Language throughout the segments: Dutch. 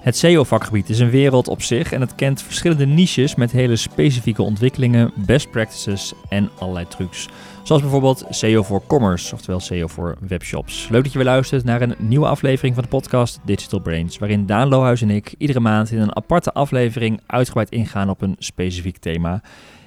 Het SEO-vakgebied is een wereld op zich en het kent verschillende niches met hele specifieke ontwikkelingen, best practices en allerlei trucs. Zoals bijvoorbeeld SEO voor commerce, oftewel SEO voor webshops. Leuk dat je weer luistert naar een nieuwe aflevering van de podcast Digital Brains, waarin Daan Lohuis en ik iedere maand in een aparte aflevering uitgebreid ingaan op een specifiek thema.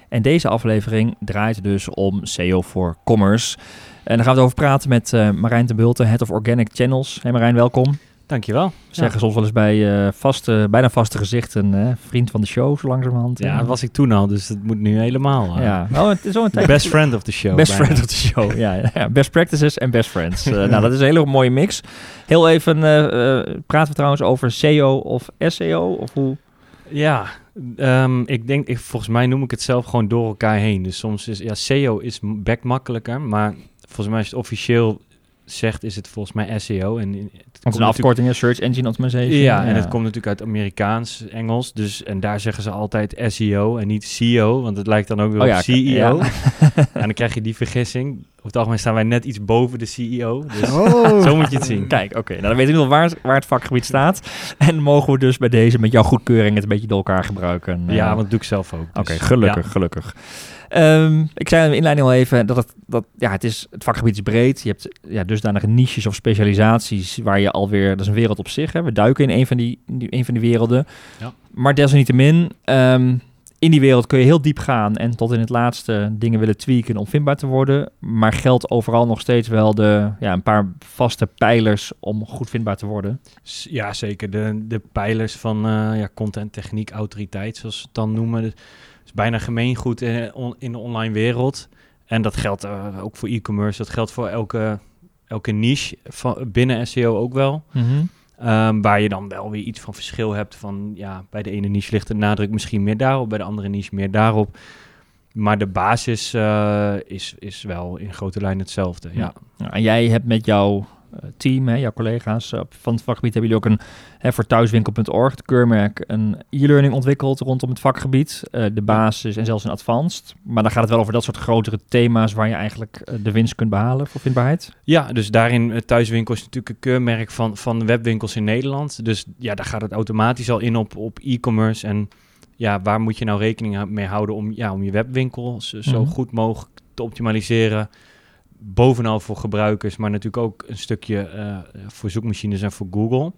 En deze aflevering draait dus om SEO voor commerce. En daar gaan we over praten met Marijn ten Bulte, Head of Organic Channels. Hey Marijn, welkom. Dankjewel. Zeggen soms wel eens bij bijna vaste gezichten, vriend van de show, zo langzamerhand. Ja, dat was ik toen al, dus dat moet nu helemaal. Ja. Oh, het is wel een tijd. Best friend of the show. Best bijna. Friend of the show, ja. Best practices en best friends. Nou, dat is een hele mooie mix. Heel even, praten we trouwens over SEO of SEO, of hoe... Ja, volgens mij noem ik het zelf gewoon door elkaar heen. Dus soms is, ja, SEO is back makkelijker, maar volgens mij is het officieel... zegt, is het volgens mij SEO. En het is een afkorting, Search Engine Optimization. Ja, en het komt natuurlijk uit Amerikaans, Engels. Dus, en daar zeggen ze altijd SEO en niet CEO, want het lijkt dan ook weer op CEO. Ja. En dan krijg je die vergissing. Op het algemeen staan wij net iets boven de CEO. Dus zo moet je het zien. Kijk, oké. Nou, dan weten we wel waar het vakgebied staat. En mogen we dus bij deze met jouw goedkeuring het een beetje door elkaar gebruiken. Ja, want dat doe ik zelf ook. Dus. Oké, gelukkig. Ik zei in de inleiding al even het vakgebied is breed. Je hebt dusdanige niches of specialisaties waar je alweer... Dat is een wereld op zich. Hè? We duiken in een van die werelden. Ja. Maar desalniettemin, in die wereld kun je heel diep gaan... en tot in het laatste dingen willen tweaken om vindbaar te worden. Maar geldt overal nog steeds wel een paar vaste pijlers om goed vindbaar te worden? Ja, zeker. De pijlers van content, techniek, autoriteit, zoals ze het dan noemen... Het is bijna gemeengoed in de online wereld. En dat geldt ook voor e-commerce. Dat geldt voor elke niche binnen SEO ook wel. Mm-hmm. Waar je dan wel weer iets van verschil hebt. Bij de ene niche ligt de nadruk misschien meer daarop. Bij de andere niche meer daarop. Maar de basis is wel in grote lijn hetzelfde. Ja. Ja, en jij hebt met jouw team, jouw collega's van het vakgebied... hebben jullie ook voor thuiswinkel.org, het keurmerk... een e-learning ontwikkeld rondom het vakgebied. De basis en zelfs een advanced. Maar dan gaat het wel over dat soort grotere thema's... waar je eigenlijk de winst kunt behalen voor vindbaarheid. Ja, dus daarin thuiswinkel is natuurlijk een keurmerk van webwinkels in Nederland. Dus ja, daar gaat het automatisch al in op e-commerce. En ja, waar moet je nou rekening mee houden... om je webwinkel zo goed mogelijk te optimaliseren... Bovenal voor gebruikers, maar natuurlijk ook een stukje voor zoekmachines en voor Google.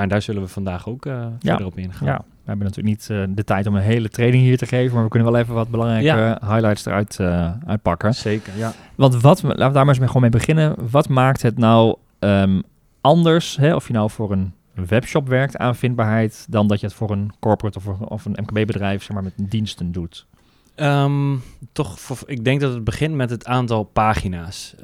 En daar zullen we vandaag ook verder op ingaan. Ja, we hebben natuurlijk niet de tijd om een hele training hier te geven, maar we kunnen wel even wat belangrijke highlights eruit uitpakken. Zeker, ja. Want laten we daar maar eens mee beginnen. Wat maakt het nou anders, of je nou voor een webshop werkt aan vindbaarheid, dan dat je het voor een corporate of een MKB-bedrijf met diensten doet? Ik denk dat het begint met het aantal pagina's.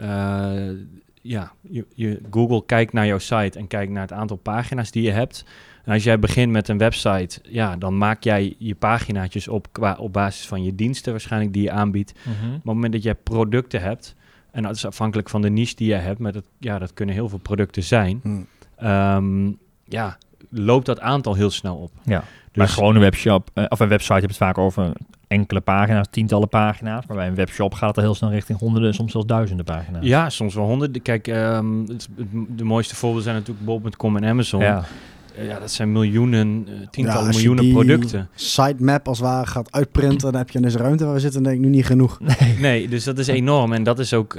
Google kijkt naar jouw site en kijkt naar het aantal pagina's die je hebt. En als jij begint met een website, dan maak jij je paginaatjes op basis van je diensten waarschijnlijk die je aanbiedt. Mm-hmm. Op het moment dat jij producten hebt, en dat is afhankelijk van de niche die jij hebt, maar dat kunnen heel veel producten zijn, loopt dat aantal heel snel op. Ja. Dus bij gewoon een webshop, of een website heb je het vaak over enkele pagina's, tientallen pagina's. Maar bij een webshop gaat het al heel snel richting honderden, soms zelfs duizenden pagina's. Ja, soms wel honderden. Kijk, de mooiste voorbeelden zijn natuurlijk bol.com en Amazon. Ja. Dat zijn miljoenen, tientallen miljoenen producten. Sitemap als het ware gaat uitprinten, dan heb je in deze ruimte waar we zitten, denk ik, nu niet genoeg. Nee, dus dat is enorm. En dat is ook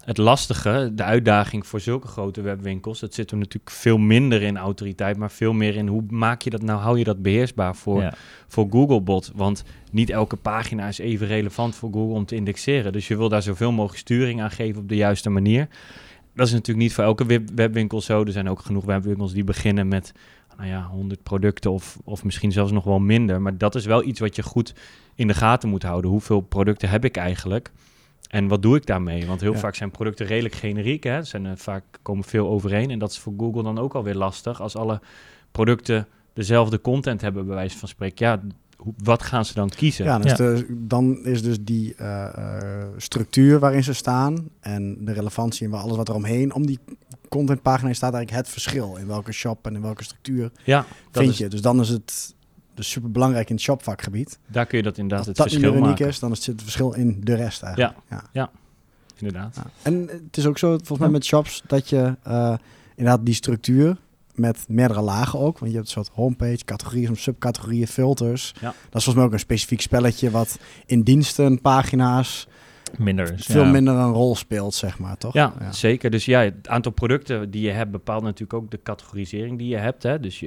het lastige, de uitdaging voor zulke grote webwinkels. Dat zit hem natuurlijk veel minder in autoriteit, maar veel meer in hoe maak je dat nou, hou je dat beheersbaar voor Googlebot. Want niet elke pagina is even relevant voor Google om te indexeren. Dus je wil daar zoveel mogelijk sturing aan geven op de juiste manier. Dat is natuurlijk niet voor elke webwinkel zo. Er zijn ook genoeg webwinkels die beginnen met 100 producten of misschien zelfs nog wel minder. Maar dat is wel iets wat je goed in de gaten moet houden. Hoeveel producten heb ik eigenlijk? En wat doe ik daarmee? Want heel vaak zijn producten redelijk generiek. Hè? Vaak komen veel overeen. En dat is voor Google dan ook alweer lastig. Als alle producten dezelfde content hebben, bij wijze van spreken. Ja, wat gaan ze dan kiezen? Ja, dan is dus die structuur waarin ze staan... en de relevantie en alles wat er omheen... om die contentpagina staat eigenlijk het verschil. In welke shop en in welke structuur je. Dus dan is het... Dus super belangrijk in het shopvakgebied. Daar kun je dat inderdaad het verschil maken. Als dat uniek is, dan zit het verschil in de rest eigenlijk. Ja. Inderdaad. Ja. En het is ook zo, volgens mij met shops, dat je inderdaad die structuur met meerdere lagen ook. Want je hebt een soort homepage, categorieën, subcategorieën, filters. Ja. Dat is volgens mij ook een specifiek spelletje wat in diensten, pagina's... Veel minder een rol speelt, zeg maar, toch? Ja, ja, zeker. Dus ja, het aantal producten die je hebt bepaalt natuurlijk ook de categorisering die je hebt. Hè? Dus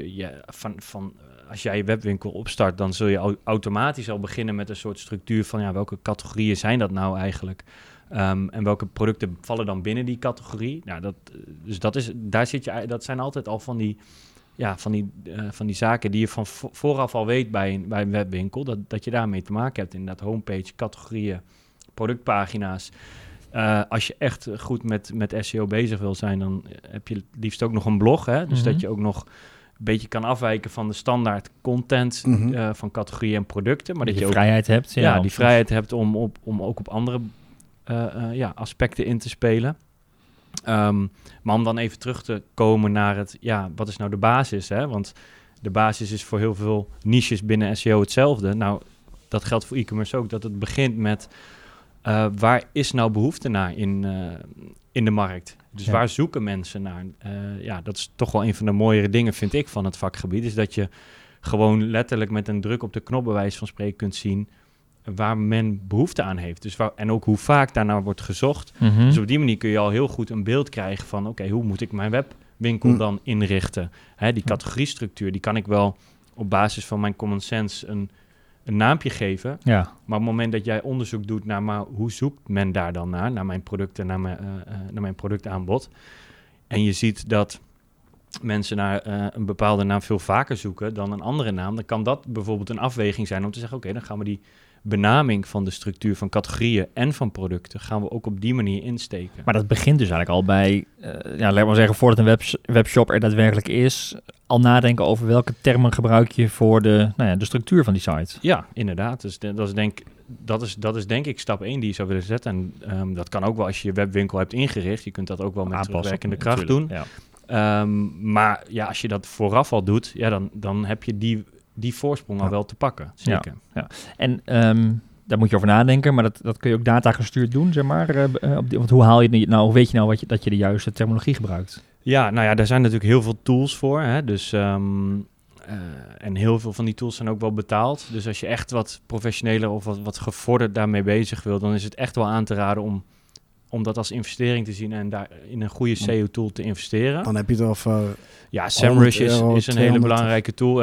als jij je webwinkel opstart, dan zul je automatisch al beginnen met een soort structuur van... ja, welke categorieën zijn dat nou eigenlijk? En welke producten vallen dan binnen die categorie? Nou, dat zijn altijd al van die... Ja, van die zaken die je van vooraf al weet bij een webwinkel... Dat je daarmee te maken hebt. Inderdaad, homepage, categorieën, productpagina's. Als je echt goed met SEO bezig wil zijn... dan heb je liefst ook nog een blog. Hè? Dus dat je ook nog een beetje kan afwijken van de standaard content... van categorieën en producten. Maar dat je ook vrijheid hebt. Ja, die vrijheid hebt om ook op andere aspecten in te spelen. Maar om dan even terug te komen naar het... ja, wat is nou de basis? Hè? Want de basis is voor heel veel niches binnen SEO hetzelfde. Nou, dat geldt voor e-commerce ook. Dat het begint met... waar is nou behoefte naar in de markt? Dus waar zoeken mensen naar? Dat is toch wel een van de mooiere dingen, vind ik, van het vakgebied. Is dat je gewoon letterlijk met een druk op de knop bij wijze van spreken kunt zien... waar men behoefte aan heeft. Dus en ook hoe vaak daarnaar wordt gezocht. Mm-hmm. Dus op die manier kun je al heel goed een beeld krijgen van... oké, hoe moet ik mijn webwinkel dan inrichten? Hè, die categoriestructuur, die kan ik wel op basis van mijn common sense... een naampje geven, maar op het moment dat jij onderzoek doet naar hoe zoekt men daar dan naar mijn producten, naar mijn productaanbod, en je ziet dat mensen naar een bepaalde naam veel vaker zoeken dan een andere naam, dan kan dat bijvoorbeeld een afweging zijn om te zeggen, oké, dan gaan we die benaming van de structuur van categorieën en van producten gaan we ook op die manier insteken. Maar dat begint dus eigenlijk al bij, laat maar zeggen, voordat een webshop er daadwerkelijk is, al nadenken over welke termen gebruik je voor de structuur van die site. Ja, inderdaad. Dus dat is denk ik stap 1 die je zou willen zetten. En dat kan ook wel als je je webwinkel hebt ingericht. Je kunt dat ook wel met terugwerkende kracht doen. Ja. Maar ja, als je dat vooraf al doet, dan heb je die voorsprong al wel te pakken, zeker. Ja. En daar moet je over nadenken, maar dat kun je ook data gestuurd doen, zeg maar. Want hoe haal je het nou? Hoe weet je nou dat je de juiste terminologie gebruikt? Ja, nou ja, daar zijn natuurlijk heel veel tools voor. Hè? Dus, en heel veel van die tools zijn ook wel betaald. Dus als je echt wat professioneler of wat gevorderd daarmee bezig wil, dan is het echt wel aan te raden om dat als investering te zien en daar in een goede SEO-tool te investeren. Dan heb je het over... Ja, Semrush is een hele belangrijke tool.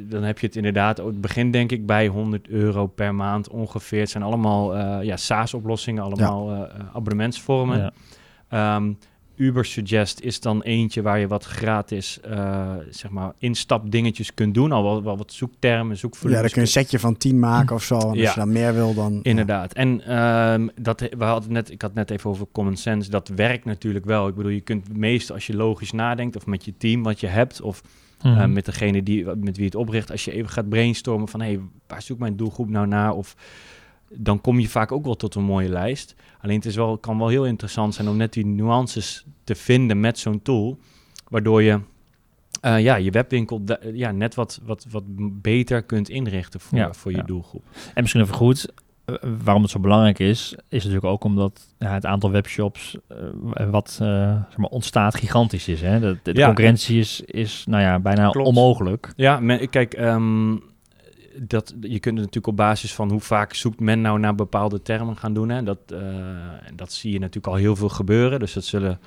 Dan heb je het inderdaad... Het begint denk ik bij €100 per maand ongeveer. Het zijn allemaal SaaS-oplossingen, allemaal abonnementsvormen. Ja. Ubersuggest is dan eentje waar je wat gratis, instapdingetjes kunt doen. Al wel wat zoektermen, zoekvolumes. Ja, dan kun je een setje van 10 maken of zo. En als je daar meer wil, dan... Inderdaad. Ja. En ik had net even over common sense. Dat werkt natuurlijk wel. Ik bedoel, je kunt meestal als je logisch nadenkt... of met je team wat je hebt... of met degene met wie het opricht... als je even gaat brainstormen van... hey, waar zoekt mijn doelgroep nou naar? Of... dan kom je vaak ook wel tot een mooie lijst. Alleen het kan wel heel interessant zijn om net die nuances te vinden met zo'n tool, waardoor je je webwinkel net wat beter kunt inrichten voor je doelgroep. En misschien even goed, waarom het zo belangrijk is natuurlijk ook omdat het aantal webshops ontstaat gigantisch is. Hè? De concurrentie is bijna onmogelijk. Ja, kijk... je kunt het natuurlijk op basis van hoe vaak zoekt men nou naar bepaalde termen gaan doen. Hè? Dat zie je natuurlijk al heel veel gebeuren. Dus dat zullen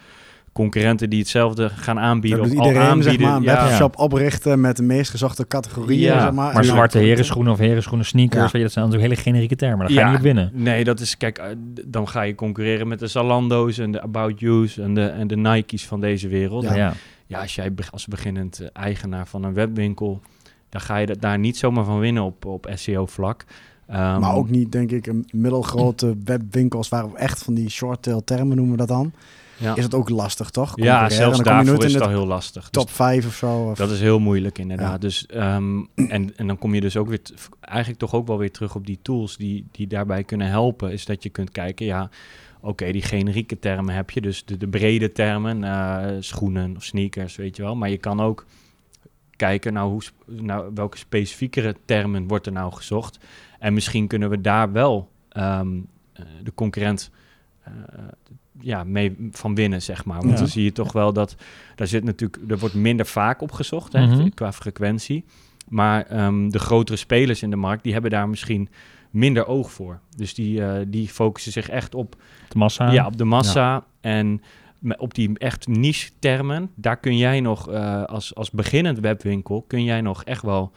concurrenten die hetzelfde gaan aanbieden. Dat doet iedereen, al aanbieden, zeg maar, een webshop oprichten met de meest gezochte categorieën. Ja. Zeg maar zwarte herenschoenen of herenschoenen, sneakers, dat zijn natuurlijk hele generieke termen. Dat ga je niet winnen. Nee, dat is, kijk, dan ga je concurreren met de Zalando's en de About You's en de Nike's van deze wereld. Ja, als jij als beginnend eigenaar van een webwinkel... dan ga je daar niet zomaar van winnen op SEO-vlak. Maar ook niet, denk ik, een middelgrote webwinkels... waar we echt van die short-tail termen noemen we dat dan... Ja. Is het ook lastig, toch? Ja, zelfs daarvoor is het al heel lastig. Top 5 of zo? Of... Dat is heel moeilijk, inderdaad. Ja. Dus, en dan kom je dus ook weer... eigenlijk toch ook wel weer terug op die tools... die daarbij kunnen helpen. Is dat je kunt kijken, die generieke termen heb je. Dus de brede termen, schoenen of sneakers, weet je wel. Maar je kan ook... kijken, welke specifiekere termen wordt er nou gezocht. En misschien kunnen we daar wel de concurrent mee van winnen, zeg maar. Want dan zie je toch wel dat... Er wordt minder vaak op gezocht, hè, qua frequentie. Maar de grotere spelers in de markt, die hebben daar misschien minder oog voor. Dus die focussen zich echt op de massa. Ja, op de massa. Ja. En op die echt niche-termen, daar kun jij nog als beginnend webwinkel... kun jij nog echt wel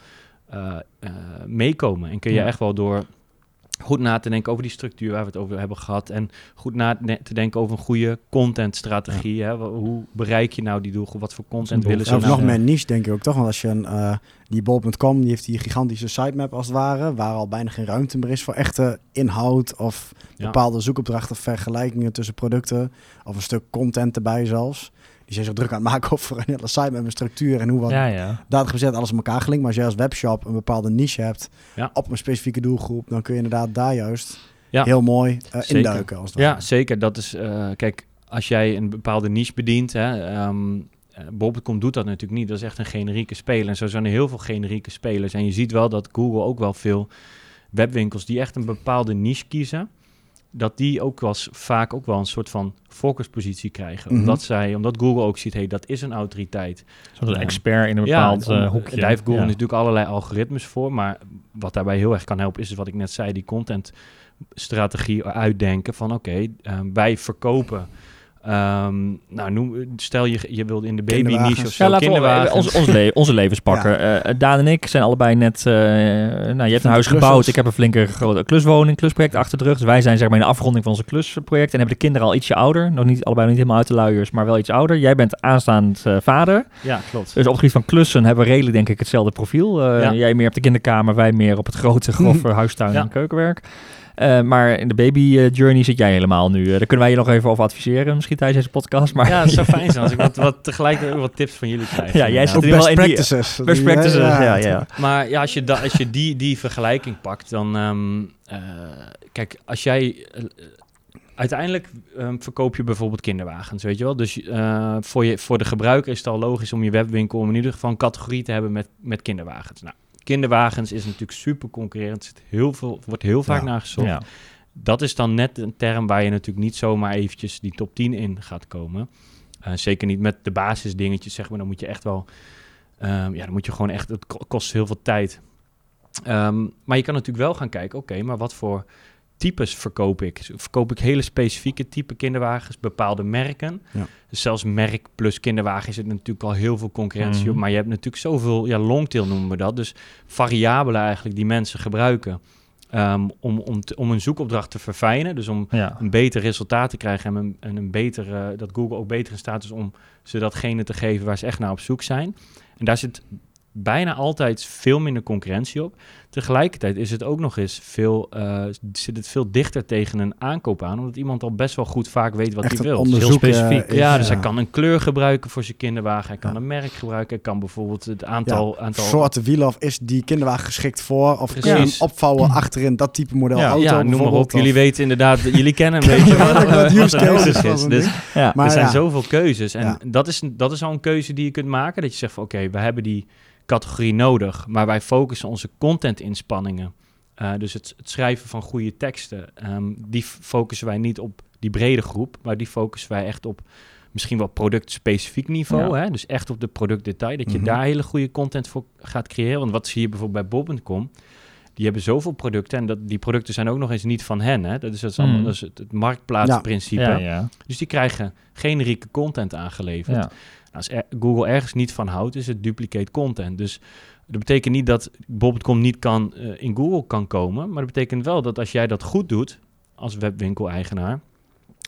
meekomen. En kun je echt wel door... goed na te denken over die structuur waar we het over hebben gehad. En goed na te denken over een goede contentstrategie. Ja. Hè? Hoe bereik je nou die doelgroep? Wat voor content willen ze nou? Nog meer niche, denk ik ook toch? Want als je die bol.com, die heeft die gigantische sitemap als het ware. Waar al bijna geen ruimte meer is voor echte inhoud. Of bepaalde zoekopdrachten, vergelijkingen tussen producten. Of een stuk content erbij zelfs. Die zijn zo druk aan het maken op voor een hele site met een structuur en hoe wat. Daadwerkelijk gezet alles in elkaar gelinkt. Maar als jij als webshop een bepaalde niche hebt op een specifieke doelgroep, dan kun je inderdaad daar juist heel mooi induiken. Als zeker. Dat is, kijk, als jij een bepaalde niche bedient, bol.com doet dat natuurlijk niet. Dat is echt een generieke speler. En zo zijn er heel veel generieke spelers. En je ziet wel dat Google ook wel veel webwinkels die echt een bepaalde niche kiezen, dat die ook vaak wel een soort van voorkeurspositie krijgen. Omdat Google ook ziet, dat is een autoriteit. Zo'n expert in een bepaald hoekje. Daar heeft Google natuurlijk allerlei algoritmes voor, maar wat daarbij heel erg kan helpen is wat ik net zei, die contentstrategie uitdenken van wij verkopen. Stel je wilt in de baby niche of zo, kinderwagen. Onze levens pakken. Daan en ik zijn allebei net... je hebt een huis gebouwd. Ik heb een flinke grote klusproject achter de rug. Dus wij zijn zeg maar in de afronding van onze klusproject. En hebben de kinderen al ietsje ouder. Allebei nog niet helemaal uit de luiers, maar wel iets ouder. Jij bent aanstaand vader. Ja, klopt. Dus op het gebied van klussen hebben we redelijk denk ik hetzelfde profiel. Jij meer op de kinderkamer, wij meer op het grote, grove huistuin en keukenwerk. Maar in de baby journey zit jij helemaal nu. Daar kunnen wij je nog even over adviseren, misschien tijdens deze podcast. Maar ja, het zou fijn zijn als ik tegelijkertijd wat tips van jullie krijg. Ja, jij zit helemaal in die best practices. Maar ja, als je die vergelijking pakt, dan... kijk, als jij... uiteindelijk verkoop je bijvoorbeeld kinderwagens, weet je wel. Dus voor de gebruiker is het al logisch om je webwinkel... om in ieder geval een categorie te hebben met kinderwagens. Nou. Kinderwagens is natuurlijk super concurrerend. Wordt heel vaak nagezocht. Ja. Dat is dan net een term waar je natuurlijk niet zomaar eventjes die top 10 in gaat komen. Zeker niet met de basisdingetjes, zeg maar. Dan moet je echt wel... dan moet je gewoon echt... Het kost heel veel tijd. Maar je kan natuurlijk wel gaan kijken... maar wat voor types verkoop ik? Verkoop ik hele specifieke type kinderwagens, bepaalde merken? Ja. Dus zelfs merk plus kinderwagen is het natuurlijk al heel veel concurrentie op. Maar je hebt natuurlijk zoveel, longtail noemen we dat. Dus variabelen eigenlijk die mensen gebruiken om een zoekopdracht te verfijnen. Dus om een beter resultaat te krijgen en een betere, dat Google ook beter in staat is om ze datgene te geven waar ze echt naar op zoek zijn. En daar zit bijna altijd veel minder concurrentie op. Tegelijkertijd is het ook nog eens zit het veel dichter tegen een aankoop aan, omdat iemand al best wel goed vaak weet wat hij wil. Heel specifiek. Dus hij kan een kleur gebruiken voor zijn kinderwagen, hij kan een merk gebruiken, hij kan bijvoorbeeld het aantal soorten wielen, of is die kinderwagen geschikt voor, of kun je hem opvouwen achterin, dat type model auto. Ja, noem maar op. Jullie weten inderdaad, jullie kennen een beetje wat een nodig is. Dus, maar er zijn zoveel keuzes en dat is al een keuze die je kunt maken, dat je zegt van we hebben die categorie nodig, maar wij focussen onze content-inspanningen. Dus het schrijven van goede teksten. Die focussen wij niet op die brede groep, maar die focussen wij echt op misschien wel productspecifiek niveau. Ja. Hè? Dus echt op de productdetail, dat je daar hele goede content voor gaat creëren. Want wat zie je bijvoorbeeld bij bol.com? Die hebben zoveel producten en die producten zijn ook nog eens niet van hen. Hè? Dat is het marktplaatsprincipe. Ja. Ja. Dus die krijgen generieke content aangeleverd. Ja. Als Google ergens niet van houdt, is het duplicate content. Dus dat betekent niet dat bol.com niet kan in Google kan komen. Maar dat betekent wel dat als jij dat goed doet als webwinkel-eigenaar,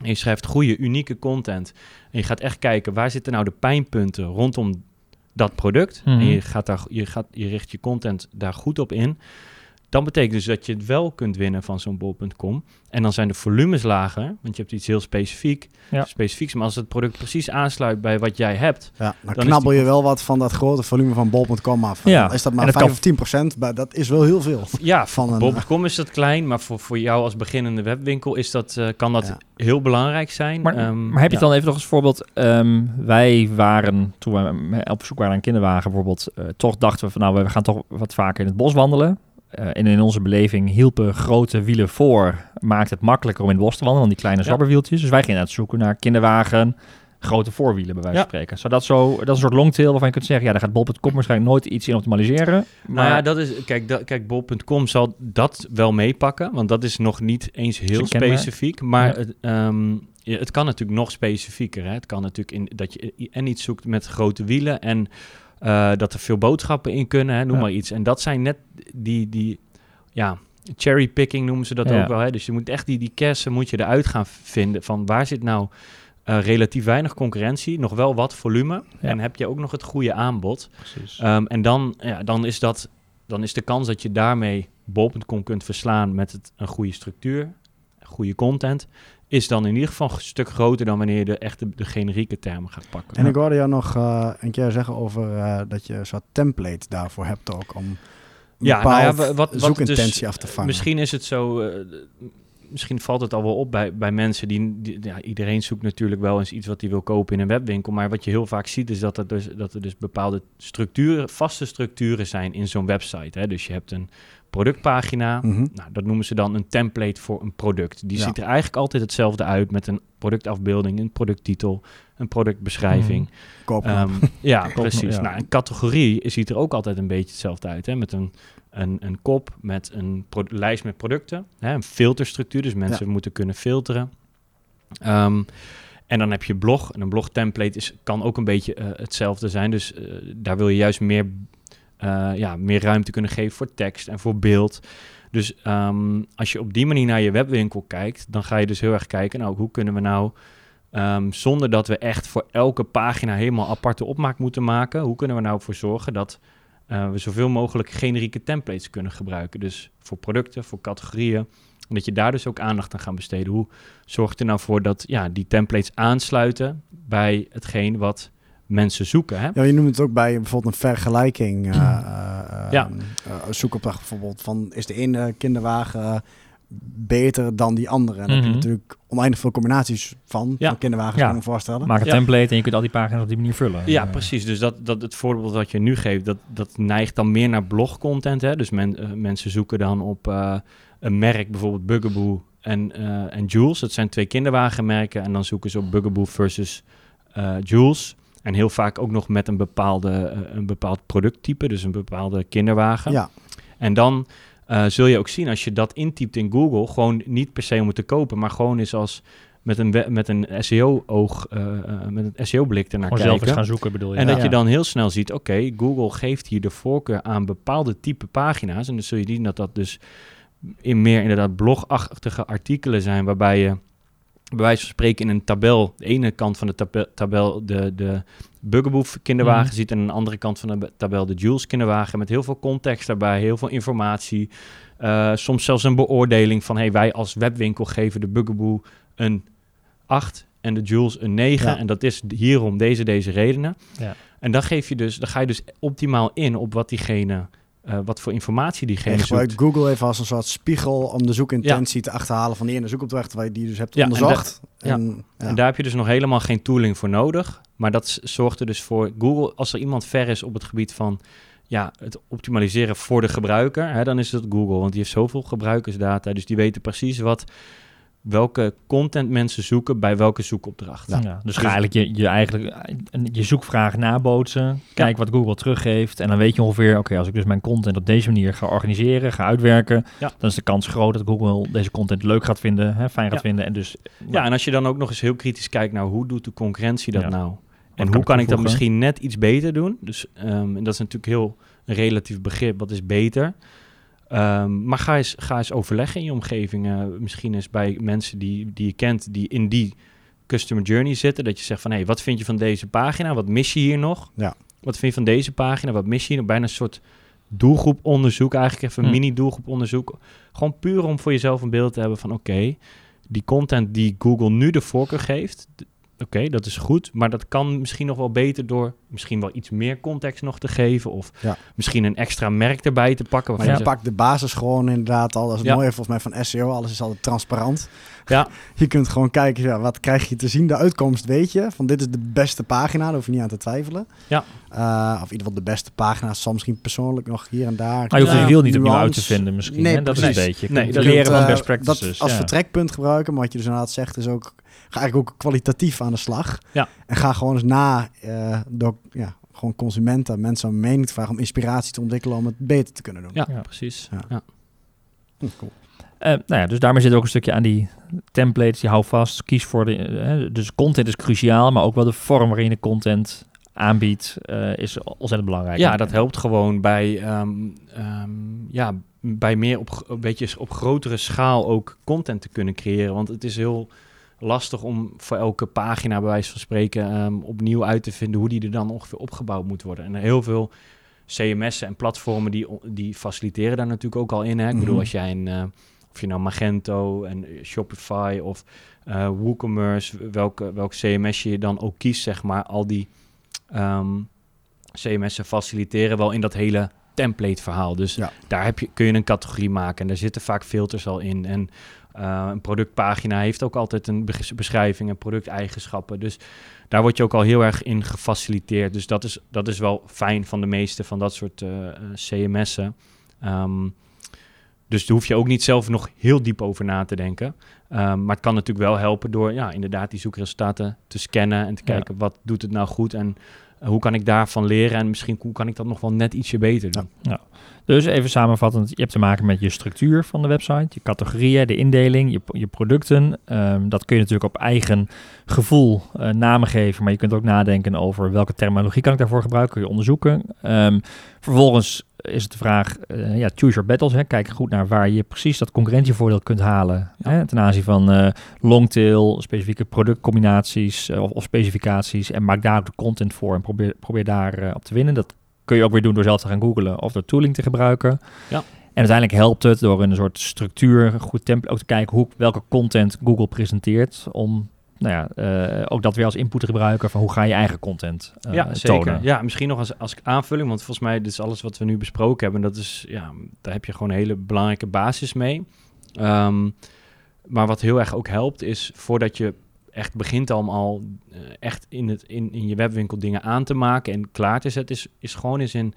en je schrijft goede, unieke content, en je gaat echt kijken waar zitten nou de pijnpunten rondom dat product, en je richt je content daar goed op in, dan betekent dus dat je het wel kunt winnen van zo'n bol.com. En dan zijn de volumes lager, want je hebt iets heel specifieks. Maar als het product precies aansluit bij wat jij hebt... Ja, dan knabbel je wel wat van dat grote volume van bol.com af. Ja. Is dat maar 5 of 10%? Maar dat is wel heel veel. Ja, van bol.com is dat klein, maar voor jou als beginnende webwinkel is dat, kan dat heel belangrijk zijn. Maar heb je dan even nog als voorbeeld... wij waren, toen we op zoek waren naar een kinderwagen bijvoorbeeld... toch dachten we van we gaan toch wat vaker in het bos wandelen... En in onze beleving hielpen grote wielen voor, maakt het makkelijker om in het bos te wandelen dan die kleine zwabberwieltjes. Dus wij gingen het zoeken naar kinderwagen, grote voorwielen bij wijze van spreken. Dat is een soort longtail waarvan je kunt zeggen, ja, daar gaat bol.com waarschijnlijk nooit iets in optimaliseren. Maar nou ja, dat is, kijk, bol.com zal dat wel meepakken, want dat is nog niet eens heel specifiek. Maar het kan natuurlijk nog specifieker. Hè? Het kan natuurlijk dat je en iets zoekt met grote wielen en dat er veel boodschappen in kunnen, hè? Noem maar iets. En dat zijn net die cherrypicking noemen ze dat ook wel. Hè? Dus je moet echt die kersen moet je eruit gaan vinden van waar zit nou relatief weinig concurrentie, nog wel wat volume. Ja. En heb je ook nog het goede aanbod. Precies. En dan is de kans dat je daarmee bol.com kunt verslaan met een goede structuur, goede content, is dan in ieder geval een stuk groter dan wanneer je de generieke termen gaat pakken. En ik hoorde jou nog een keer zeggen over dat je zo'n template daarvoor hebt ook, om wat zoekintentie af te vangen. Misschien is het zo, misschien valt het al wel op bij mensen die iedereen zoekt natuurlijk wel eens iets wat hij wil kopen in een webwinkel, maar wat je heel vaak ziet is dat er dus bepaalde structuren, vaste structuren zijn in zo'n website. Hè? Dus je hebt een productpagina, nou, dat noemen ze dan een template voor een product. Die ziet er eigenlijk altijd hetzelfde uit met een productafbeelding, een producttitel, een productbeschrijving. Precies. Ja. Nou, een categorie ziet er ook altijd een beetje hetzelfde uit, hè? Met een kop, met een lijst met producten, hè? Een filterstructuur, dus mensen moeten kunnen filteren. En dan heb je blog, en een blogtemplate kan ook een beetje hetzelfde zijn, dus daar wil je juist meer ruimte kunnen geven voor tekst en voor beeld. Dus als je op die manier naar je webwinkel kijkt, dan ga je dus heel erg kijken, nou, hoe kunnen we nou, zonder dat we echt voor elke pagina helemaal aparte opmaak moeten maken, hoe kunnen we nou voor zorgen dat we zoveel mogelijk generieke templates kunnen gebruiken. Dus voor producten, voor categorieën. En dat je daar dus ook aandacht aan gaat besteden. Hoe zorgt er nou voor dat die templates aansluiten bij hetgeen wat mensen zoeken, hè? Ja, je noemt het ook bij bijvoorbeeld een vergelijking. Zoekopdracht bijvoorbeeld van, is de ene kinderwagen beter dan die andere? En daar heb je natuurlijk oneindig veel combinaties van kinderwagens kunnen voorstellen. Maak een template en je kunt al die pagina's op die manier vullen. Ja, precies. Dus dat het voorbeeld wat je nu geeft, dat neigt dan meer naar blogcontent, hè? Dus mensen zoeken dan op een merk, bijvoorbeeld Bugaboo en Joolz. Dat zijn twee kinderwagenmerken. En dan zoeken ze op Bugaboo versus Joolz. En heel vaak ook nog met een bepaald producttype, dus een bepaalde kinderwagen. Ja. En dan zul je ook zien, als je dat intypt in Google, gewoon niet per se om het te kopen, maar gewoon eens als met een SEO-oog, met een SEO-blik ernaar kijken. Zelf eens gaan zoeken, bedoel je. En dat je dan heel snel ziet, oké, Google geeft hier de voorkeur aan bepaalde type pagina's. En dan zul je zien dat dus in meer inderdaad blogachtige artikelen zijn, waarbij je bij wijze van spreken in een tabel, de ene kant van de tabel de Bugaboo kinderwagen ziet, en aan de andere kant van de tabel de Joolz kinderwagen, met heel veel context daarbij, heel veel informatie. Soms zelfs een beoordeling van, hey, wij als webwinkel geven de Bugaboo een 8 en de Joolz een 9. Ja. En dat is hierom deze redenen. Ja. En dan ga je dus optimaal in op wat diegene, wat voor informatie diegene zoekt. Je gebruikt Google even als een soort spiegel om de zoekintentie te achterhalen van die ene zoekopdracht waar je die dus hebt onderzocht. En daar heb je dus nog helemaal geen tooling voor nodig. Maar dat zorgt er dus voor, Google, als er iemand ver is op het gebied van het optimaliseren voor de gebruiker, hè, dan is het Google, want die heeft zoveel gebruikersdata, dus die weten precies welke content mensen zoeken bij welke zoekopdracht. Ja. Ja, dus ga eigenlijk je zoekvraag nabootsen, kijk wat Google teruggeeft, en dan weet je ongeveer, oké, als ik dus mijn content op deze manier ga organiseren, ga uitwerken, dan is de kans groot dat Google deze content leuk gaat vinden, fijn gaat vinden. En dus, en als je dan ook nog eens heel kritisch kijkt naar, hoe doet de concurrentie dat nou? En hoe kan ik dat misschien net iets beter doen? Dus en dat is natuurlijk heel een relatief begrip, wat is beter? Maar ga eens overleggen in je omgeving. Misschien eens bij mensen die je kent, die in die customer journey zitten. Dat je zegt van, hé, wat vind je van deze pagina? Wat mis je hier nog? Ja. Wat vind je van deze pagina? Wat mis je hier nog? Bijna een soort doelgroeponderzoek eigenlijk. Even een mini-doelgroeponderzoek. Gewoon puur om voor jezelf een beeld te hebben van, oké, die content die Google nu de voorkeur geeft, oké, dat is goed. Maar dat kan misschien nog wel beter door misschien wel iets meer context nog te geven. Of misschien een extra merk erbij te pakken. Maar je pakt de basis gewoon inderdaad al. Dat is het mooie volgens mij van SEO. Alles is altijd transparant. Ja. Je kunt gewoon kijken, wat krijg je te zien? De uitkomst weet je. Van dit is de beste pagina, daar hoef je niet aan te twijfelen. Ja. Of in ieder geval de beste pagina's. Soms misschien persoonlijk nog hier en daar. Maar je hoeft je wiel niet opnieuw uit te vinden misschien. Nee, dat is een beetje. Dat leren van best practices. Dat als vertrekpunt gebruiken. Maar wat je dus inderdaad zegt is ook... Ga eigenlijk ook kwalitatief aan de slag. Ja. En ga gewoon eens na door consumenten, mensen om mening te vragen, om inspiratie te ontwikkelen om het beter te kunnen doen. Ja, ja. Precies. Ja. Ja. Cool. Dus daarmee zit ook een stukje aan die templates, die hou vast, kies voor de... dus content is cruciaal, maar ook wel de vorm waarin je de content aanbiedt is ontzettend belangrijk. Ja, dat helpt gewoon bij... bij meer op grotere schaal ook content te kunnen creëren. Want het is heel... lastig om voor elke pagina, bij wijze van spreken, opnieuw uit te vinden hoe die er dan ongeveer opgebouwd moet worden. En heel veel CMS'en en platformen die faciliteren daar natuurlijk ook al in. Hè? Ik bedoel, als jij of je nou Magento en Shopify of WooCommerce, welk CMS je dan ook kiest, zeg maar, al die CMS'en faciliteren wel in dat hele template verhaal. Dus daar kun je een categorie maken en daar zitten vaak filters al in. En een productpagina heeft ook altijd een beschrijving en producteigenschappen. Dus daar word je ook al heel erg in gefaciliteerd. Dus dat is wel fijn van de meeste van dat soort CMS'en. Dus daar hoef je ook niet zelf nog heel diep over na te denken. Maar het kan natuurlijk wel helpen door inderdaad die zoekresultaten te scannen en te kijken wat doet het nou goed en hoe kan ik daarvan leren en misschien hoe kan ik dat nog wel net ietsje beter doen. Ja. Ja. Dus even samenvattend, je hebt te maken met je structuur van de website, je categorieën, de indeling, je producten. Dat kun je natuurlijk op eigen gevoel namen geven, maar je kunt ook nadenken over welke terminologie kan ik daarvoor gebruiken, kun je onderzoeken. Vervolgens is het de vraag, choose your battles. Hè. Kijk goed naar waar je precies dat concurrentievoordeel kunt halen. Ja. Hè, ten aanzien van longtail, specifieke productcombinaties of specificaties. En maak daar ook de content voor en probeer daar op te winnen. Dat kun je ook weer doen door zelf te gaan googlen of door tooling te gebruiken. Ja. En uiteindelijk helpt het door een soort structuur, een goed template, ook te kijken welke content Google presenteert om... ook dat weer als input gebruiken van hoe ga je eigen content zeker. Tonen. Ja, misschien nog als aanvulling, want volgens mij dit is alles wat we nu besproken hebben. Dat is, daar heb je gewoon een hele belangrijke basis mee. Maar wat heel erg ook helpt is, voordat je echt begint om al echt in je webwinkel dingen aan te maken en klaar te zetten, is gewoon eens in...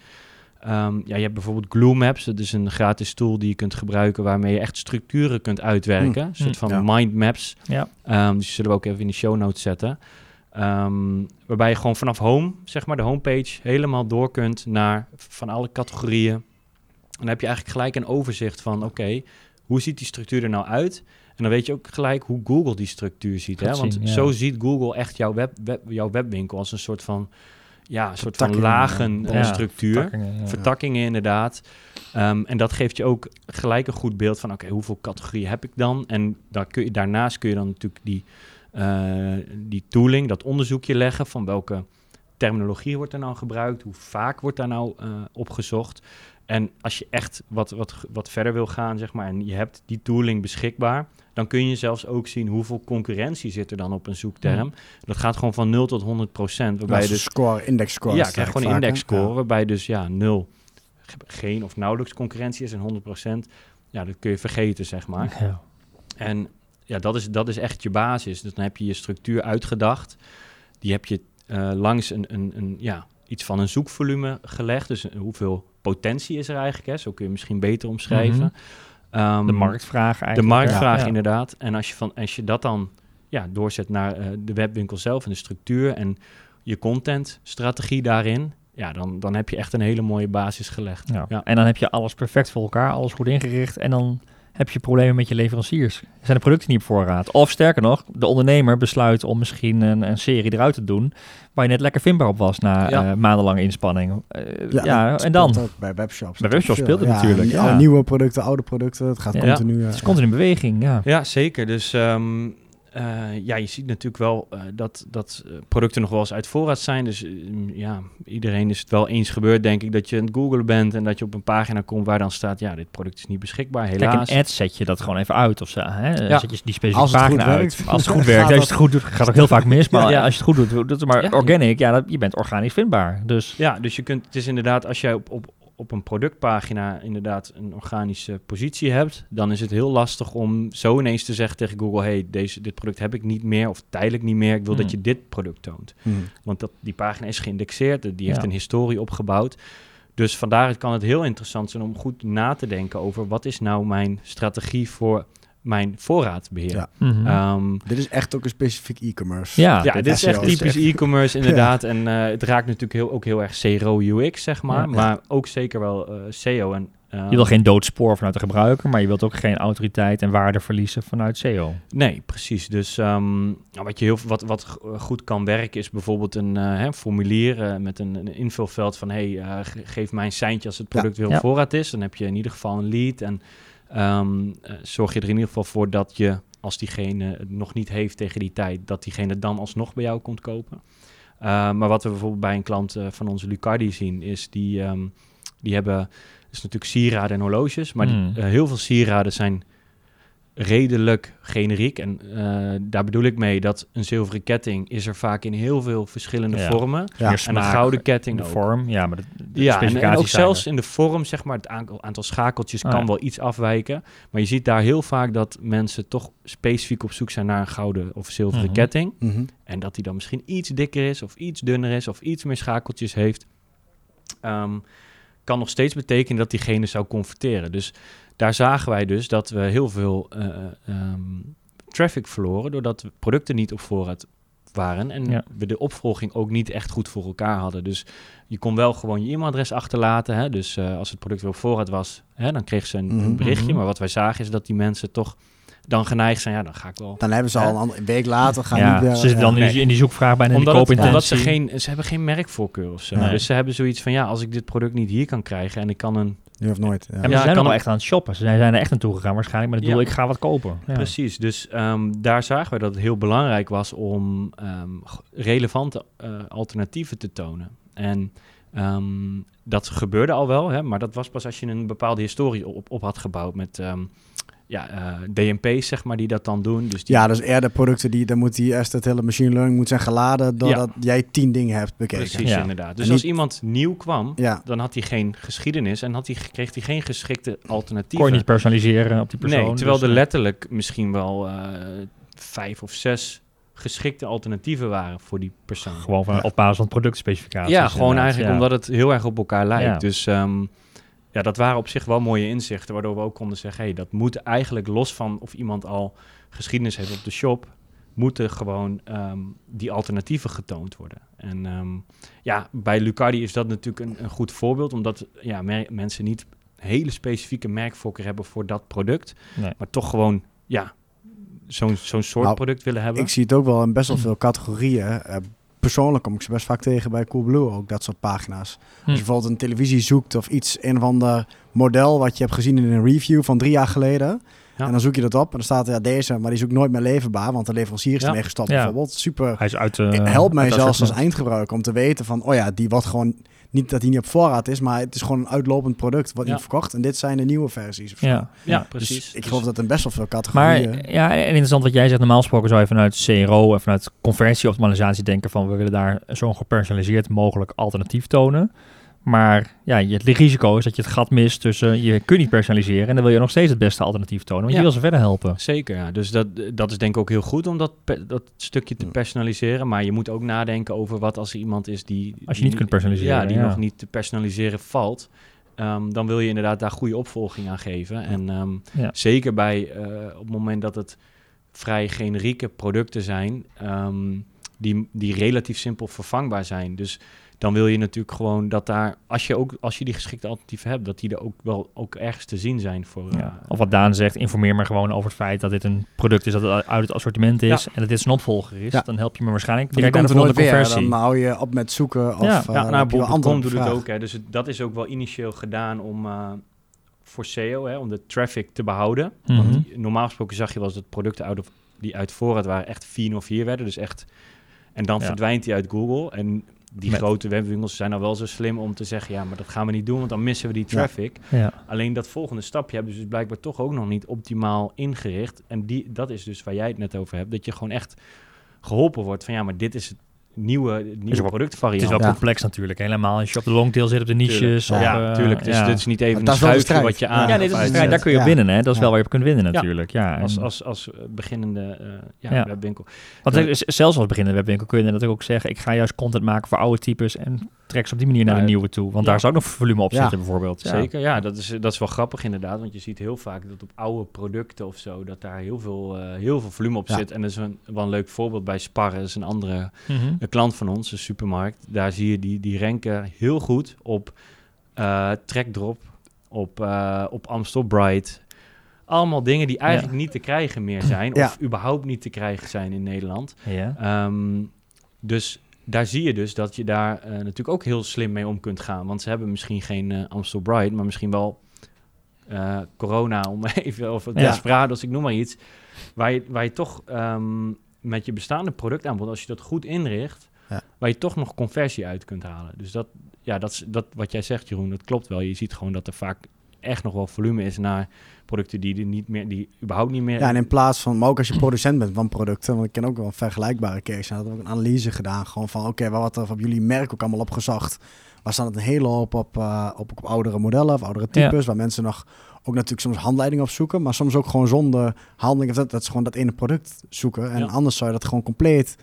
je hebt bijvoorbeeld Glue Maps. Dat is een gratis tool die je kunt gebruiken waarmee je echt structuren kunt uitwerken. Een soort van mindmaps. Ja. Die zullen we ook even in de show notes zetten. Waarbij je gewoon vanaf home, zeg maar de homepage, helemaal door kunt naar van alle categorieën. En dan heb je eigenlijk gelijk een overzicht van oké, hoe ziet die structuur er nou uit? En dan weet je ook gelijk hoe Google die structuur ziet. Hè? Want zo ziet Google echt jouw jouw webwinkel als een soort van... Ja, een soort van lagen structuur. Vertakkingen inderdaad. En dat geeft je ook gelijk een goed beeld van... oké, hoeveel categorieën heb ik dan? En daarnaast kun je dan natuurlijk die tooling, dat onderzoekje leggen... van welke terminologie wordt er nou gebruikt? Hoe vaak wordt daar nou op gezocht? En als je echt wat verder wil gaan, zeg maar... en je hebt die tooling beschikbaar... dan kun je zelfs ook zien hoeveel concurrentie zit er dan op een zoekterm. Dat gaat gewoon van 0 tot 100%. Waarbij dat is dus, indexscore. Ja, krijg gewoon een indexscore, waarbij dus 0 geen of nauwelijks concurrentie is en 100%. Ja, dat kun je vergeten, zeg maar. Ja. En dat is echt je basis. Dus dan heb je je structuur uitgedacht. Die heb je langs iets van een zoekvolume gelegd. Dus hoeveel potentie is er eigenlijk? Hè? Zo kun je misschien beter omschrijven. Mm-hmm. De marktvraag eigenlijk. De marktvraag inderdaad. En als je dat dan doorzet naar de webwinkel zelf en de structuur en je contentstrategie daarin, dan heb je echt een hele mooie basis gelegd. Ja. Ja. En dan heb je alles perfect voor elkaar, alles goed ingericht en dan heb je problemen met je leveranciers. Zijn de producten niet op voorraad? Of sterker nog, de ondernemer besluit om misschien een serie eruit te doen waar je net lekker vindbaar op was na maandenlange inspanning. En dan? Bij webshops. Bij webshops speelt het natuurlijk. Ja. Nieuwe producten, oude producten, het gaat continu... het is continu in beweging, ja. Ja, zeker. Dus Ja, je ziet natuurlijk wel dat producten nog wel eens uit voorraad zijn. Dus ja, iedereen is het wel eens gebeurd, denk ik, dat je aan het googlen bent en dat je op een pagina komt waar dan staat, ja, dit product is niet beschikbaar, helaas. Kijk, een ad zet je dat gewoon even uit of zo, hè? Ja. Zet je die specifieke pagina uit. Als het goed werkt. Als je het goed doet, gaat ook heel vaak mis, maar ja, als je het goed doet, doet het maar organic. Ja, je bent organisch vindbaar. Dus. Ja, dus je kunt, het is inderdaad, als jij op een productpagina inderdaad een organische positie hebt, dan is het heel lastig om zo ineens te zeggen tegen Google, hey, dit product heb ik niet meer of tijdelijk niet meer, ik wil dat je dit product toont. Mm. Want die pagina is geïndexeerd, die heeft een historie opgebouwd. Dus vandaar kan het heel interessant zijn om goed na te denken over wat is nou mijn strategie voor mijn voorraadbeheer. Ja. Mm-hmm. Dit is echt ook een specifiek e-commerce. Ja, dit is echt typisch e-commerce inderdaad. Ja. En het raakt natuurlijk ook heel erg CRO UX, zeg maar. Ja. Maar ook zeker wel SEO. En, je wil geen doodspoor vanuit de gebruiker, maar je wilt ook geen autoriteit en waarde verliezen vanuit SEO. Nee, precies. Dus wat goed kan werken is bijvoorbeeld een formulier met een invulveld van geef mij een seintje als het product weer op voorraad is. Dan heb je in ieder geval een lead en zorg je er in ieder geval voor dat je, als diegene het nog niet heeft tegen die tijd, dat diegene dan alsnog bij jou komt kopen. Maar wat we bijvoorbeeld bij een klant van onze Lucardi zien, is die hebben dus natuurlijk sieraden en horloges, maar heel veel sieraden zijn redelijk generiek. En daar bedoel ik mee dat een zilveren ketting is er vaak in heel veel verschillende vormen. Ja. En een gouden ketting de vorm. Ja, maar de specificaties en ook zelfs in de vorm, zeg maar, het aantal schakeltjes kan wel iets afwijken. Maar je ziet daar heel vaak dat mensen toch specifiek op zoek zijn naar een gouden of zilveren ketting. Mm-hmm. En dat die dan misschien iets dikker is of iets dunner is of iets meer schakeltjes heeft. Kan nog steeds betekenen dat diegene zou converteren. Dus daar zagen wij dus dat we heel veel traffic verloren, doordat producten niet op voorraad waren en we de opvolging ook niet echt goed voor elkaar hadden. Dus je kon wel gewoon je e-mailadres achterlaten. Hè? Dus als het product weer op voorraad was, dan kreeg ze een berichtje. Mm-hmm. Maar wat wij zagen is dat die mensen toch dan geneigd zijn, dan ga ik wel. Dan hebben ze al een week later gaan niet bellen. Ze zitten dan in die zoekvraag bijna in de koopintentie. Omdat ze hebben geen merkvoorkeur of zo. Nee. Dus ze hebben zoiets van, als ik dit product niet hier kan krijgen en ik kan een... Nu of nooit. Ja. En ze zijn wel echt aan het shoppen. Ze zijn er echt naartoe gegaan waarschijnlijk met het doel, ik ga wat kopen. Ja. Precies, dus daar zagen we dat het heel belangrijk was om relevante alternatieven te tonen. En dat gebeurde al wel, maar dat was pas als je een bepaalde historie op had gebouwd met... DMP's, zeg maar, die dat dan doen. Dus dus eerder producten dan moet die eerst het hele machine learning moet zijn geladen doordat jij 10 dingen hebt bekeken. Precies, inderdaad. Dus als iemand nieuw kwam, dan had hij geen geschiedenis en kreeg hij geen geschikte alternatieven. Kon je niet personaliseren op die persoon. Nee, terwijl er letterlijk misschien wel 5 of 6 geschikte alternatieven waren voor die persoon. Gewoon op basis van productspecificaties. Ja, gewoon eigenlijk omdat het heel erg op elkaar lijkt. Ja. Dus... dat waren op zich wel mooie inzichten, waardoor we ook konden zeggen, dat moet eigenlijk los van of iemand al geschiedenis heeft op de shop, moeten gewoon die alternatieven getoond worden. En bij Lucardi is dat natuurlijk een goed voorbeeld, omdat mensen niet hele specifieke merkvoorkeur hebben voor dat product, maar toch gewoon, zo'n soort product willen hebben. Ik zie het ook wel in best wel veel categorieën. Persoonlijk kom ik ze best vaak tegen bij Coolblue, ook dat soort pagina's. Als je bijvoorbeeld een televisie zoekt of iets, een of ander model wat je hebt gezien in een review van 3 jaar geleden. Ja. En dan zoek je dat op en dan staat er deze, maar die is ook nooit meer leverbaar, want de leverancier is ermee gestapt bijvoorbeeld. Super, hij is uit de, helpt mij zelfs als eindgebruiker om te weten van, die wordt gewoon, niet dat die niet op voorraad is, maar het is gewoon een uitlopend product wat niet verkocht. En dit zijn de nieuwe versies. Ja, precies. Dus ik geloof dat in best wel veel categorieën... Maar en interessant wat jij zegt, normaal gesproken zou je vanuit CRO en vanuit conversieoptimalisatie denken van, we willen daar zo'n gepersonaliseerd mogelijk alternatief tonen. Maar het risico is dat je het gat mist tussen je kunt niet personaliseren en dan wil je nog steeds het beste alternatief tonen, want je wil ze verder helpen. Zeker, dus dat is denk ik ook heel goed om dat stukje te personaliseren, maar je moet ook nadenken over wat als er iemand is die... Als je niet kunt personaliseren. Ja, die nog niet te personaliseren valt, dan wil je inderdaad daar goede opvolging aan geven. En zeker bij op het moment dat het vrij generieke producten zijn, die relatief simpel vervangbaar zijn. Dus dan wil je natuurlijk gewoon dat daar, als je die geschikte alternatieven hebt, dat die er ook wel ergens te zien zijn voor. Of wat Daan zegt, informeer me gewoon over het feit dat dit een product is dat het uit het assortiment is en dat dit zijn opvolger is. Dan help je me waarschijnlijk direct aan de volgende conversie. Dan hou je op met zoeken of. bol.com doet het ook. Hè. Dus dat is ook wel initieel gedaan om voor SEO, om de traffic te behouden. Mm-hmm. Want normaal gesproken zag je wel eens dat producten die uit voorraad waren echt 404 werden. Dus echt, en dan verdwijnt die uit Google. En die grote webwinkels zijn nou wel zo slim om te zeggen, ja, maar dat gaan we niet doen, want dan missen we die traffic. Ja. Ja. Alleen dat volgende stapje hebben ze dus blijkbaar toch ook nog niet optimaal ingericht. En dat is dus waar jij het net over hebt, dat je gewoon echt geholpen wordt van ja, maar dit is het nieuwe productvariant. Het is wel complex natuurlijk. Helemaal als je op de longtail zit, op de niches. Tuurlijk. Dus dit is niet even een schuifje wat je aan. Ja, nee, dit is een strijd. Daar kun je op winnen. Hè? Dat is wel waar je op kunt winnen natuurlijk. Ja. Als beginnende webwinkel. Want zelfs als beginnende webwinkel kun je natuurlijk ook zeggen, ik ga juist content maken voor oude types en trek ze op die manier naar de nieuwe toe. Want daar zou ook nog volume op zitten bijvoorbeeld. Ja. Zeker, ja. Dat is wel grappig inderdaad. Want je ziet heel vaak dat op oude producten of zo, dat daar heel veel volume op zit. En dat is wel een leuk voorbeeld bij Spar. Dat is een andere een klant van ons, een supermarkt, daar zie je die ranken heel goed op Trekdrop, op Amstel Bright. Allemaal dingen die eigenlijk niet te krijgen meer zijn, of überhaupt niet te krijgen zijn in Nederland. Ja. Dus daar zie je dus dat je daar natuurlijk ook heel slim mee om kunt gaan. Want ze hebben misschien geen Amstel Bright, maar misschien wel corona, om even, of Desperados, ik noem maar iets, waar je toch met je bestaande productaanbod, als je dat goed inricht, waar je toch nog conversie uit kunt halen. Dus dat wat jij zegt, Jeroen, dat klopt wel. Je ziet gewoon dat er vaak echt nog wel volume is naar producten die überhaupt niet meer. Ja, en in plaats van, maar ook als je producent bent van producten, want ik ken ook wel een vergelijkbare case. En dat heb ik een analyse gedaan, gewoon van oké, wat er op jullie merk ook allemaal opgezocht. Waar staan het een hele hoop op oudere modellen of oudere types, waar mensen nog ook natuurlijk soms handleidingen op zoeken, maar soms ook gewoon zonder handelingen. Dat ze gewoon dat ene product zoeken. En anders zou je dat gewoon compleet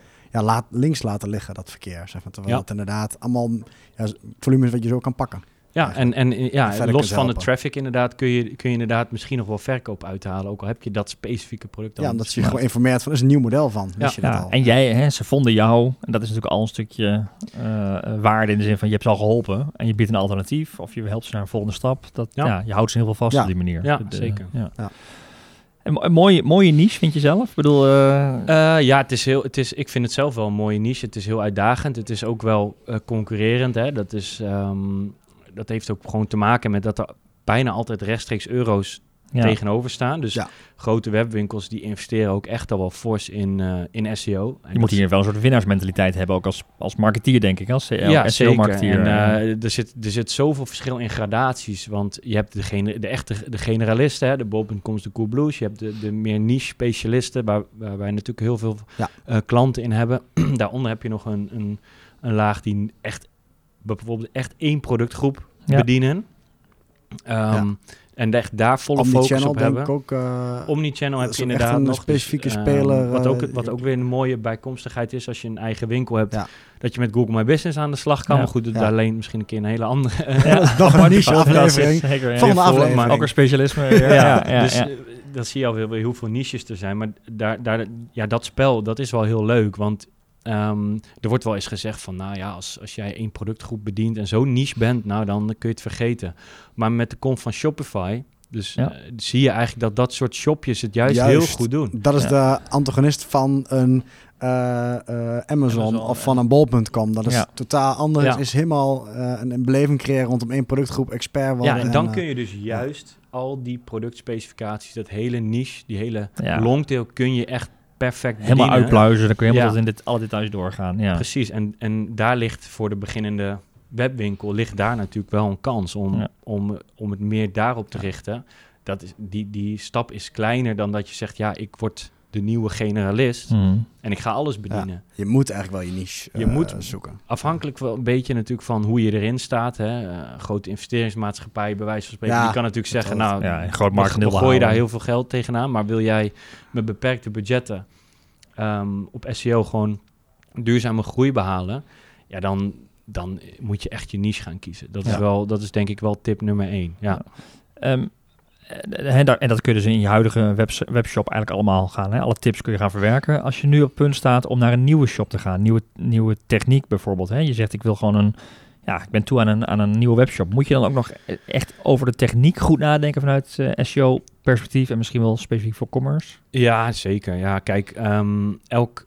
links laten liggen, dat verkeer. Zeg maar, terwijl het inderdaad allemaal volumes wat je zo kan pakken. Ja, en los van de traffic inderdaad kun je inderdaad misschien nog wel verkoop uithalen. Ook al heb je dat specifieke product. Ja, omdat je gewoon informeert van, er is een nieuw model van. Ja. Je dat al. En jij, hè, ze vonden jou. En dat is natuurlijk al een stukje waarde in de zin van, je hebt ze al geholpen. En je biedt een alternatief. Of je helpt ze naar een volgende stap. Je houdt ze heel veel vast op die manier. Ja, zeker. Een mooie niche vind je zelf? Ik bedoel, ik vind het zelf wel een mooie niche. Het is heel uitdagend. Het is ook wel concurrerend. Hè. Dat is... dat heeft ook gewoon te maken met dat er bijna altijd rechtstreeks euro's tegenover staan. Dus grote webwinkels die investeren ook echt al wel fors in SEO. En je moet hier wel een soort winnaarsmentaliteit hebben, ook als marketeer, denk ik. Als SEO-marketeer. En er zit zoveel verschil in gradaties. Want je hebt de echte generalisten, hè, de bol.coms, de Coolblues. Je hebt de meer niche-specialisten, waar wij natuurlijk heel veel klanten in hebben. Daaronder heb je nog een laag die echt bijvoorbeeld echt één productgroep bedienen. En echt daar volle focus op hebben. Omnichannel heb je inderdaad nog. Een specifieke speler. Wat ook weer een mooie bijkomstigheid is als je een eigen winkel hebt. Ja. Dat je met Google My Business aan de slag kan. Ja. Maar goed, dat alleen misschien een keer een hele andere... Nog een niche aflevering. Van de aflevering. Maar ook een specialisme. Dus dat zie je alweer heel veel niches te zijn. Maar dat spel, dat is wel heel leuk. Want... er wordt wel eens gezegd van, nou ja, als jij één productgroep bedient en zo niche bent, nou dan kun je het vergeten. Maar met de komst van Shopify, zie je eigenlijk dat soort shopjes het juist heel goed doen. Dat is de antagonist van een Amazon of van een bol.com. Dat is totaal anders. Het is helemaal een beleving creëren rondom één productgroep, expert worden. Ja, en dan kun je dus juist al die productspecificaties, dat hele niche, die hele longtail kun je echt perfect bedienen. Helemaal uitpluizen, dan kun je helemaal in alle details doorgaan. Ja. Precies, en daar ligt voor de beginnende webwinkel ligt daar natuurlijk wel een kans om het meer daarop te richten. Dat is, die stap is kleiner dan dat je zegt, ik word de nieuwe generalist en ik ga alles bedienen. Ja, je moet eigenlijk wel je niche moet zoeken. Afhankelijk wel een beetje natuurlijk van hoe je erin staat. Hè. Grote investeringsmaatschappij, bij wijze van spreken. Die kan natuurlijk zeggen, een groot marktdeel gooi je daar heel veel geld tegenaan. Maar wil jij met beperkte budgetten op SEO gewoon duurzame groei behalen, ja, dan moet je echt je niche gaan kiezen. Dat is wel, dat is denk ik wel tip nummer 1. Ja. En dat kun je dus in je huidige webshop eigenlijk allemaal gaan. Hè? Alle tips kun je gaan verwerken. Als je nu op het punt staat om naar een nieuwe shop te gaan, nieuwe techniek bijvoorbeeld. Hè? Je zegt, ik wil gewoon ik ben toe aan een nieuwe webshop. Moet je dan ook nog echt over de techniek goed nadenken vanuit SEO-perspectief en misschien wel specifiek voor commerce? Ja, zeker. Ja, kijk, elk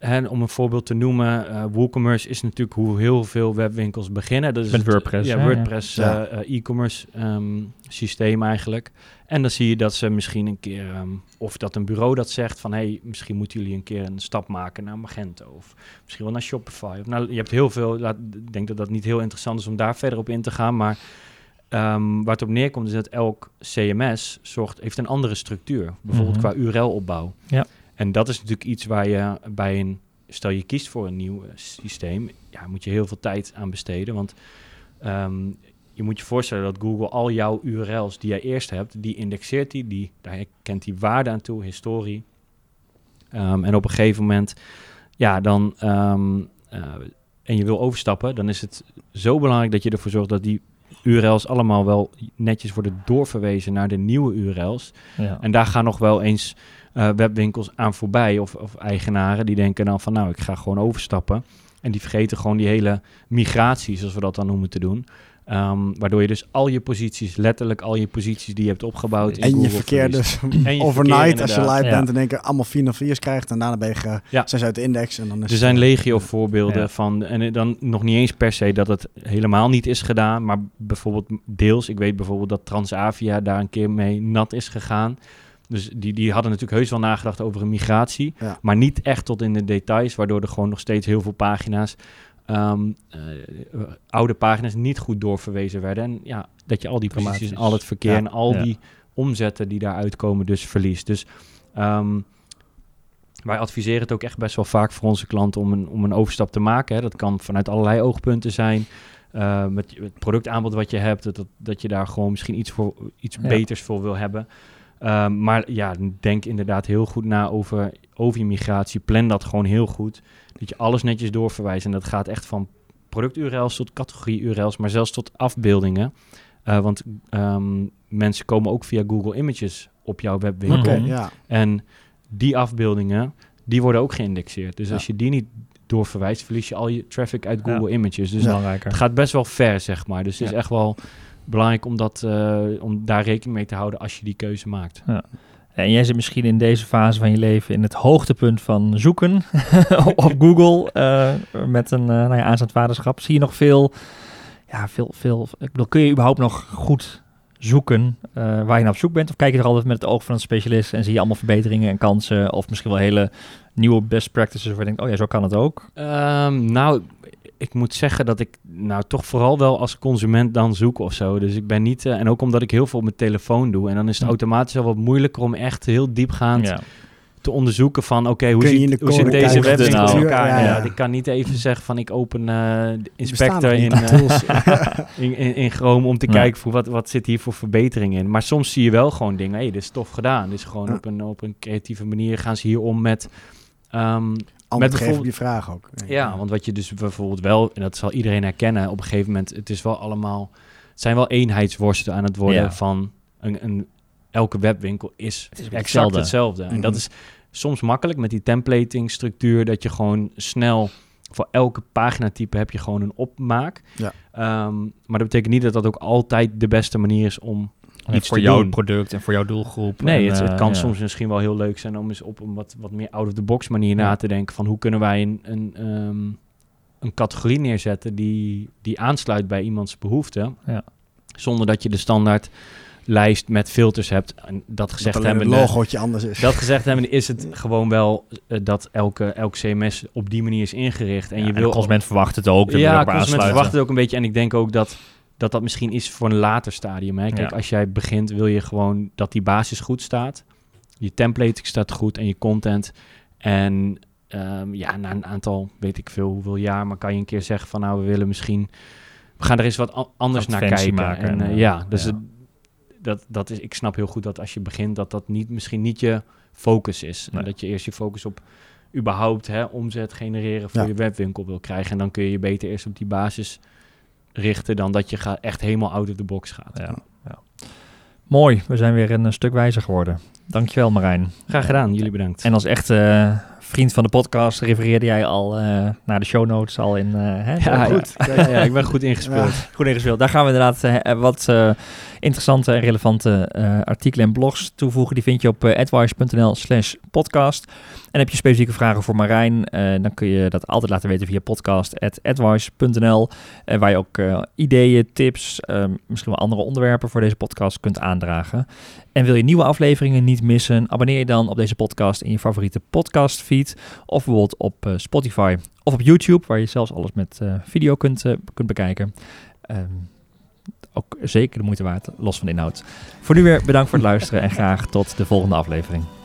hè, om een voorbeeld te noemen, WooCommerce is natuurlijk hoe heel veel webwinkels beginnen. Dat is met WordPress. Ja, WordPress, e-commerce systeem eigenlijk. En dan zie je dat ze misschien een keer, of dat een bureau dat zegt van, hey, misschien moeten jullie een keer een stap maken naar Magento. Of misschien wel naar Shopify. Of nou, je hebt heel veel, ik denk dat dat niet heel interessant is om daar verder op in te gaan, maar... waar het op neerkomt is dat elk CMS heeft een andere structuur. Bijvoorbeeld qua URL-opbouw. Ja. En dat is natuurlijk iets waar je bij stel je kiest voor een nieuw systeem, ja, moet je heel veel tijd aan besteden. Want je moet je voorstellen dat Google al jouw URL's die jij eerst hebt, die indexeert hij, daar herkent hij waarde aan toe, historie. En op een gegeven moment, ja, dan... en je wil overstappen, dan is het zo belangrijk dat je ervoor zorgt dat die URL's allemaal wel netjes worden doorverwezen naar de nieuwe URL's. Ja. En daar gaan nog wel eens webwinkels aan voorbij of eigenaren die denken dan van, nou, ik ga gewoon overstappen. En die vergeten gewoon die hele migratie, zoals we dat dan noemen, te doen. Waardoor je dus al je posities die je hebt opgeboud in Google. Je verkeer dus overnight als je live bent en in één keer allemaal 404's krijgt en daarna ben je zijn ze uit de index. En dan zijn legio voorbeelden van, en dan nog niet eens per se dat het helemaal niet is gedaan, maar bijvoorbeeld deels. Ik weet bijvoorbeeld dat Transavia daar een keer mee nat is gegaan. Dus die hadden natuurlijk heus wel nagedacht over een migratie, maar niet echt tot in de details, waardoor er gewoon nog steeds heel veel pagina's oude pagina's niet goed doorverwezen werden. En ja, dat je al die posities en al het verkeer en al die omzetten die daaruit komen dus verliest. Dus wij adviseren het ook echt best wel vaak voor onze klanten om een overstap te maken. Hè. Dat kan vanuit allerlei oogpunten zijn. Met het productaanbod wat je hebt, dat je daar gewoon misschien iets beters voor wil hebben. Maar ja, denk inderdaad heel goed na over je migratie. Plan dat gewoon heel goed. Dat je alles netjes doorverwijst. En dat gaat echt van product-URL's tot categorie-URL's, maar zelfs tot afbeeldingen. Want mensen komen ook via Google Images op jouw webwinkel. En die afbeeldingen, die worden ook geïndexeerd. Dus als je die niet doorverwijst, verlies je al je traffic uit Google Images. Dus het gaat best wel ver, zeg maar. Dus het is echt wel belangrijk om daar rekening mee te houden als je die keuze maakt. Ja. En jij zit misschien in deze fase van je leven in het hoogtepunt van zoeken op Google met een aanstaand vaderschap. Zie je nog veel, ik bedoel, kun je überhaupt nog goed zoeken waar je naar op zoek bent? Of kijk je er altijd met het oog van een specialist en zie je allemaal verbeteringen en kansen of misschien wel hele nieuwe best practices waar je denkt, oh ja, zo kan het ook? Ik moet zeggen dat ik toch vooral wel als consument dan zoek of zo. Dus ik ben niet... en ook omdat ik heel veel op mijn telefoon doe. En dan is het automatisch al wat moeilijker om echt heel diepgaand te onderzoeken van... Oké, hoe zit deze website nou in elkaar? Ja. Ik kan niet even zeggen van ik open de Inspector in Chrome om te kijken voor wat zit hier voor verbetering in. Maar soms zie je wel gewoon dingen. Hé, dit is tof gedaan. Dit is gewoon op een creatieve manier gaan ze hier om met... geven die vraag ook. Ja, want wat je dus bijvoorbeeld wel, en dat zal iedereen herkennen, op een gegeven moment, het zijn wel eenheidsworsten aan het worden van elke webwinkel is exact hetzelfde. En dat is soms makkelijk met die templating structuur, dat je gewoon snel voor elke paginatype heb je gewoon een opmaak. Ja. Maar dat betekent niet dat ook altijd de beste manier is om iets voor jouw product en voor jouw doelgroep. Nee, het kan soms misschien wel heel leuk zijn om eens op een wat meer out-of-the-box manier na te denken van hoe kunnen wij een categorie neerzetten die aansluit bij iemands behoeften, zonder dat je de standaard lijst met filters hebt. En dat gezegd dat hebben, het logootje anders is. Dat gezegd hebben, is het gewoon wel dat elk CMS op die manier is ingericht. En de consument verwacht het ook. De consument verwacht het ook een beetje. En ik denk ook dat misschien is voor een later stadium. Hè? Kijk, als jij begint wil je gewoon dat die basis goed staat. Je templating staat goed en je content. En na een aantal, weet ik veel hoeveel jaar... maar kan je een keer zeggen van nou, we gaan er eens wat anders naar kijken. Maken, en, dus dat is, ik snap heel goed dat als je begint... dat misschien niet je focus is. Nee. En dat je eerst je focus op überhaupt omzet genereren... voor je webwinkel wil krijgen. En dan kun je beter eerst op die basis... richten dan dat je echt helemaal out of the box gaat. Ja. Mooi, we zijn weer een stuk wijzer geworden. Dankjewel Marijn. Graag gedaan, jullie bedankt. En als echte vriend van de podcast, refereerde jij al naar de show notes al in... Goed. Ja, ik ben goed ingespeeld. Ja. Goed ingespeeld. Daar gaan we inderdaad wat interessante en relevante artikelen en blogs toevoegen. Die vind je op edwards.nl/podcast. En heb je specifieke vragen voor Marijn, dan kun je dat altijd laten weten via podcast@edwards.nl. Waar je ook ideeën, tips, misschien wel andere onderwerpen voor deze podcast kunt aandragen. En wil je nieuwe afleveringen niet missen, abonneer je dan op deze podcast in je favoriete podcastfeed. Of bijvoorbeeld op Spotify of op YouTube, waar je zelfs alles met video kunt bekijken. Ook zeker de moeite waard, los van de inhoud. Voor nu weer bedankt voor het luisteren en graag tot de volgende aflevering.